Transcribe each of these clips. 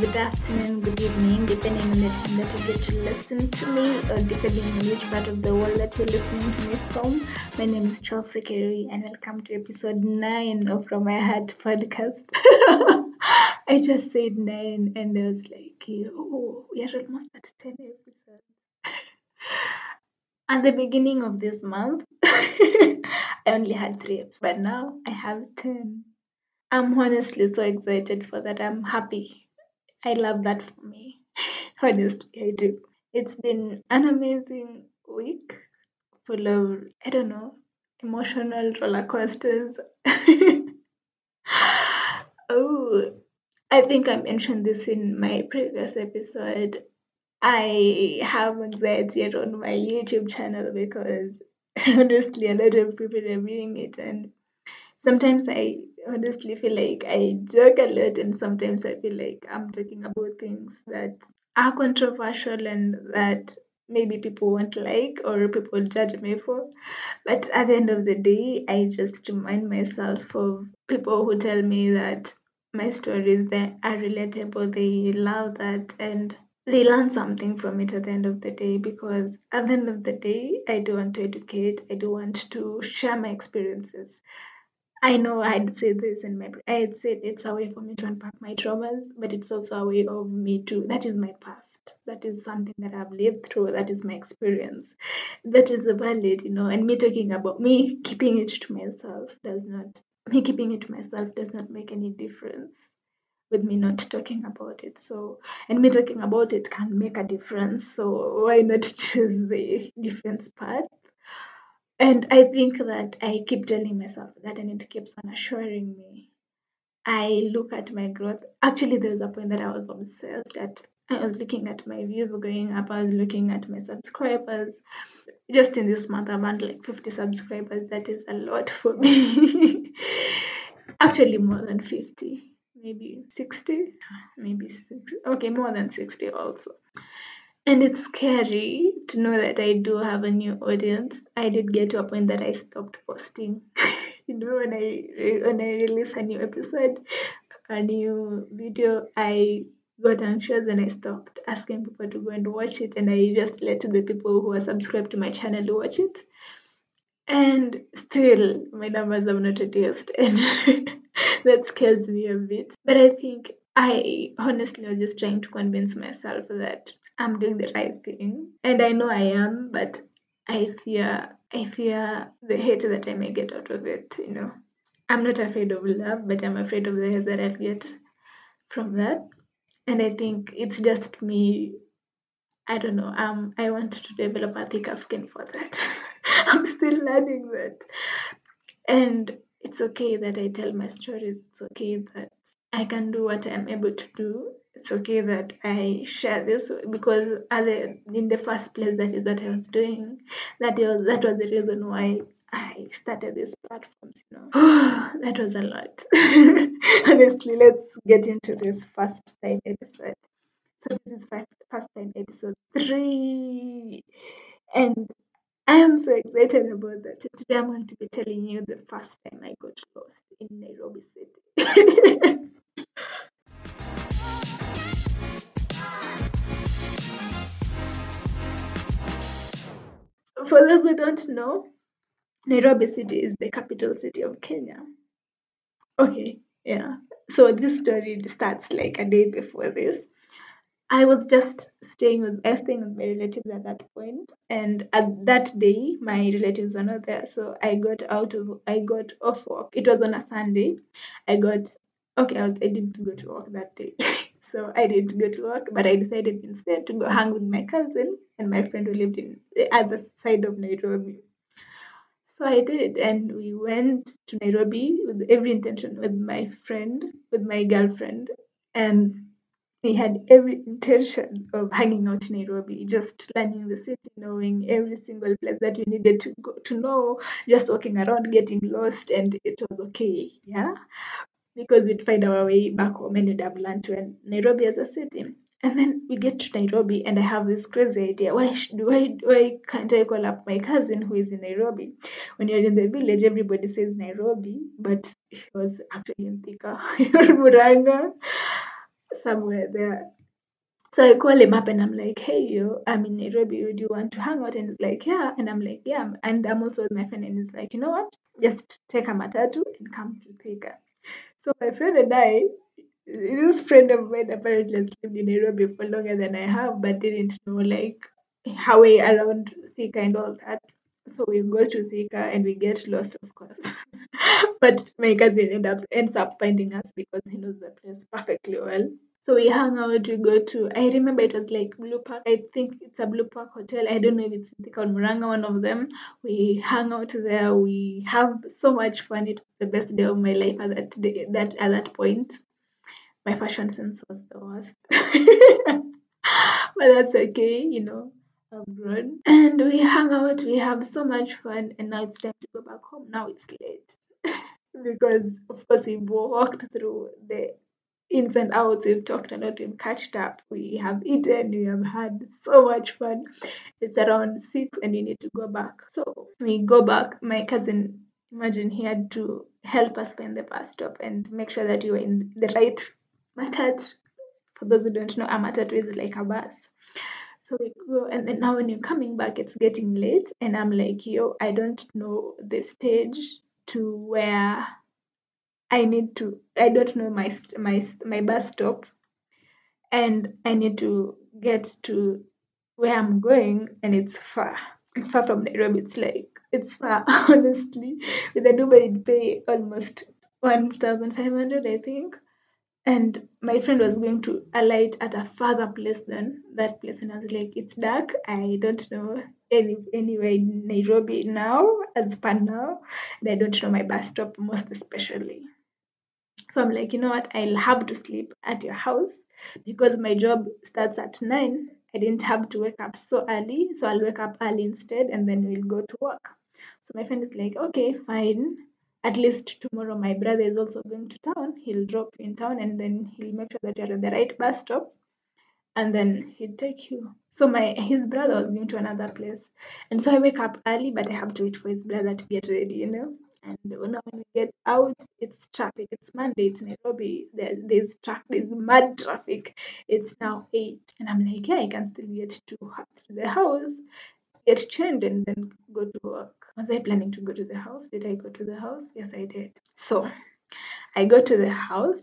good afternoon, good evening, depending on the time that you get to listen to me or depending on which part of the world that you're listening to me from. My name is Chelsea Carey and welcome to episode 9 of From My Heart Podcast. I just said 9 and I was like, oh, we are almost at 10 episodes. At the beginning of this month, I only had 3 episodes, but now I have 10. I'm honestly so excited for that. I'm happy. I love that for me. Honestly, I do. It's been an amazing week full of, I don't know, emotional roller coasters. Oh, I think I mentioned this in my previous episode. I have anxiety around my YouTube channel because honestly, a lot of people are viewing it, and sometimes I honestly feel like I joke a lot, and sometimes I feel like I'm talking about things that are controversial and that maybe people won't like or people judge me for. But at the end of the day, I just remind myself of people who tell me that my stories, they are relatable, they love that, and they learn something from it at the end of the day, because at the end of the day, I do want to educate, I do want to share my experiences. I know I'd said this in my... I'd said it's a way for me to unpack my traumas, but it's also a way of me to... That is my past. That is something that I've lived through. That is my experience. That is valid, you know. And me talking about... Me keeping it to myself does not... Me keeping it to myself does not make any difference with me not talking about it. So... And me talking about it can make a difference. So why not choose the difference part? And I think that I keep telling myself that, and it keeps on assuring me. I look at my growth. Actually, there was a point that I was obsessed that I was looking at my views going up. I was looking at my subscribers. Just in this month, I've had like 50 subscribers. That is a lot for me. Actually, more than 50, maybe 60, maybe 60. Okay, more than 60 also. And it's scary to know that I do have a new audience. I did get to a point that I stopped posting. You know, when I release a new episode, a new video, I got anxious and I stopped asking people to go and watch it. And I just let the people who are subscribed to my channel watch it. And still, my numbers have not reduced. And that scares me a bit. But I think I honestly was just trying to convince myself that I'm doing the right thing, and I know I am, but I fear the hate that I may get out of it, you know. I'm not afraid of love, but I'm afraid of the hate that I'll get from that. And I think it's just me, I don't know, I want to develop a thicker skin for that. I'm still learning that. And it's okay that I tell my stories. It's okay that I can do what I'm able to do. It's okay that I share this, because in the first place, that is what I was doing. That was the reason why I started these platforms, you know. That was a lot. Honestly, let's get into this first time episode. So this is first time episode 3. And I am so excited about that. Today I'm going to be telling you the first time I got lost in Nairobi City. For those who don't know, Nairobi City is the capital city of Kenya. Okay, yeah. So this story starts like a day before this. I was just staying with my relatives at that point, and at that day, my relatives were not there, so I got off work. It was on a Sunday. I didn't go to work that day. So I didn't go to work, but I decided instead to go hang with my cousin and my friend who lived in the other side of Nairobi. So I did, and we went to Nairobi with every intention, with my girlfriend, and we had every intention of hanging out in Nairobi, just learning the city, knowing every single place that you needed to go to know, just walking around, getting lost, and it was okay, yeah? Because we'd find our way back home and we'd have learned to Nairobi as a city. And then we get to Nairobi and I have this crazy idea. Why can't I call up my cousin who is in Nairobi? When you're in the village, everybody says Nairobi, but she was actually in Thika or Muranga. somewhere there. So I call him up and I'm like, hey, yo, I'm in Nairobi. Do you want to hang out? And he's like, yeah. And I'm like, yeah. And I'm also with my friend. And he's like, you know what? Just take a matatu and come to Thika. So my friend and I, this friend of mine apparently has lived in Nairobi for longer than I have, but didn't know, like, how way around Thika and all that. So we go to Thika and we get lost, of course. But my cousin ends up finding us because he knows the place perfectly well. So we hung out, we go to, I remember it was like Blue Park. I think it's a Blue Park hotel. I don't know if it's Thika or Muranga, one of them. We hung out there. We have so much fun. It was the best day of my life at that point. My fashion sense was the worst. But that's okay, you know. Abroad. And we hang out, we have so much fun, and now it's time to go back home. Now it's late because of course we walked through the ins and outs, we've talked a lot, we've catched up, we have eaten, we have had so much fun. It's around 6 and we need to go back. So we go back. My cousin, imagine, he had to help us find the bus stop and make sure that you were in the right matatu. For those who don't know, a matatu is like a bus. So we go, and then now when you're coming back, it's getting late, and I'm like, yo, I don't know the stage to where I need to, I don't know my bus stop, and I need to get to where I'm going, and it's far. It's far from Nairobi. It's far, honestly. With an Uber, I'd pay almost 1,500, I think. And my friend was going to alight at a further place than that place. And I was like, it's dark. I don't know anywhere in Nairobi now, as per now. And I don't know my bus stop, most especially. So I'm like, you know what? I'll have to sleep at your house because my job starts at 9. I didn't have to wake up so early. So I'll wake up early instead, and then we'll go to work. So my friend is like, okay, fine. At least tomorrow my brother is also going to town. He'll drop you in town and then he'll make sure that you're at the right bus stop and then he'll take you. So his brother was going to another place. And so I wake up early, but I have to wait for his brother to get ready, you know. And when we get out, it's traffic. It's Monday, it's Nairobi. There's traffic, there's mad traffic. It's now 8. And I'm like, yeah, I can still get to the house, get changed, and then go to work. Was I planning to go to the house? Did I go to the house? Yes, I did. So I go to the house.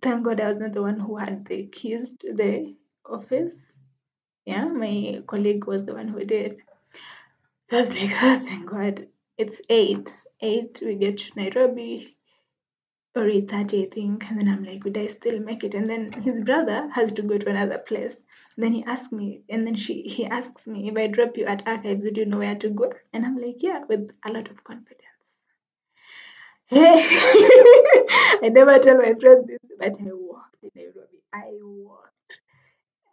Thank God I was not the one who had the keys to the office. Yeah, my colleague was the one who did. So I was like, oh, thank God. It's 8. We get to Nairobi, or 8:30, I think. And then I'm like, would I still make it? And then his brother has to go to another place. And then he asks me, if I drop you at Archives, would you know where to go? And I'm like, yeah, with a lot of confidence. Hey, I never tell my friends this, but I walked in Nairobi. I walked.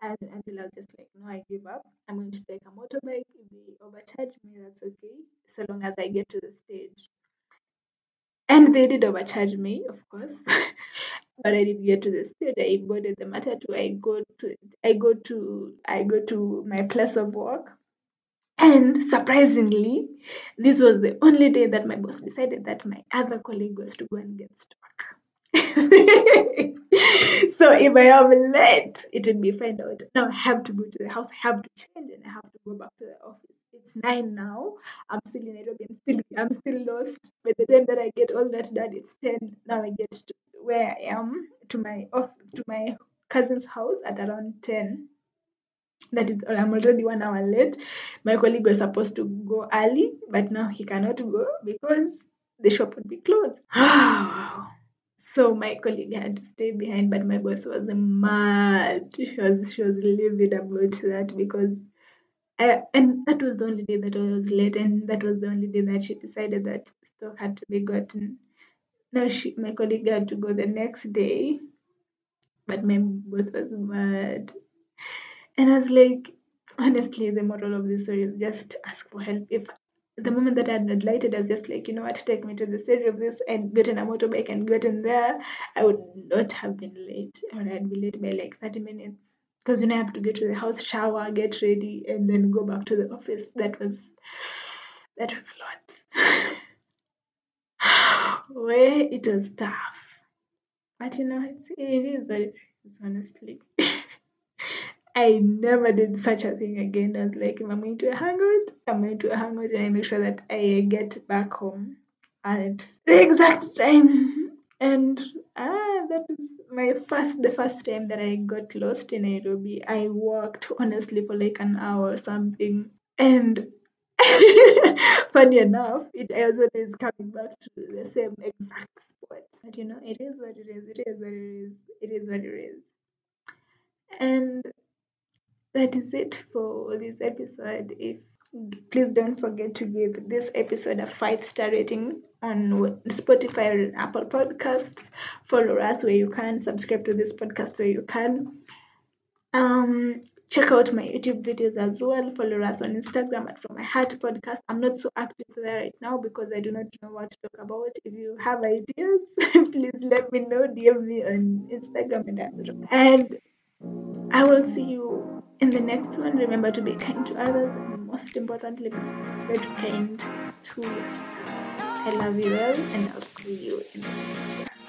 And until I was just like, no, I give up. I'm going to take a motorbike. If they overcharge me, that's okay, so long as I get to the stage. And they did overcharge me, of course, but I didn't get to the stage. I boarded the matatu. I go to my place of work, and surprisingly, this was the only day that my boss decided that my other colleague was to go and get stuck. So if I am late, it would be found out. Now I have to go to the house. I have to change, and I have to go back to the office. It's 9 now. I'm still in Nairobi. I'm still lost. By the time that I get all that done, it's 10. Now I get to where I am, to my cousin's house at around 10. That is, I'm already 1 hour late. My colleague was supposed to go early, but now he cannot go because the shop would be closed. So my colleague had to stay behind, but my boss was mad. She was livid about that because. And that was the only day that I was late, and that was the only day that she decided that stock had to be gotten. Now my colleague had to go the next day, but my boss was mad. And I was like, honestly, the moral of this story is just ask for help. If the moment that I had lighted, I was just like, you know what, take me to the stage of this and gotten a motorbike and gotten there, I would not have been late, or I'd be late by like 30 minutes. Because I have to go to the house, shower, get ready, and then go back to the office. That was a lot. Well, it was tough. But you know, it is. honestly. I never did such a thing again. I was like, if I'm going to a hangout, I'm going to a hangout, and I make sure that I get back home at the exact time. And that was the first time that I got lost in Nairobi. I walked honestly for like an hour or something, and funny enough, I was always coming back to the same exact spot. But you know, it is what it is. It is what it is. It is what it is. And that is it for this episode. Please don't forget to give this episode a 5-star rating on Spotify and Apple Podcasts. Follow us where you can. Subscribe to this podcast where you can. Check out my YouTube videos as well. Follow us on Instagram at From My Heart Podcast. I'm not so active there right now because I do not know what to talk about. If you have ideas, please let me know. DM me on Instagram and I will see you in the next one. Remember to be kind to others, and most importantly, be kind to yourself. I love you all, and I'll see you in the next one.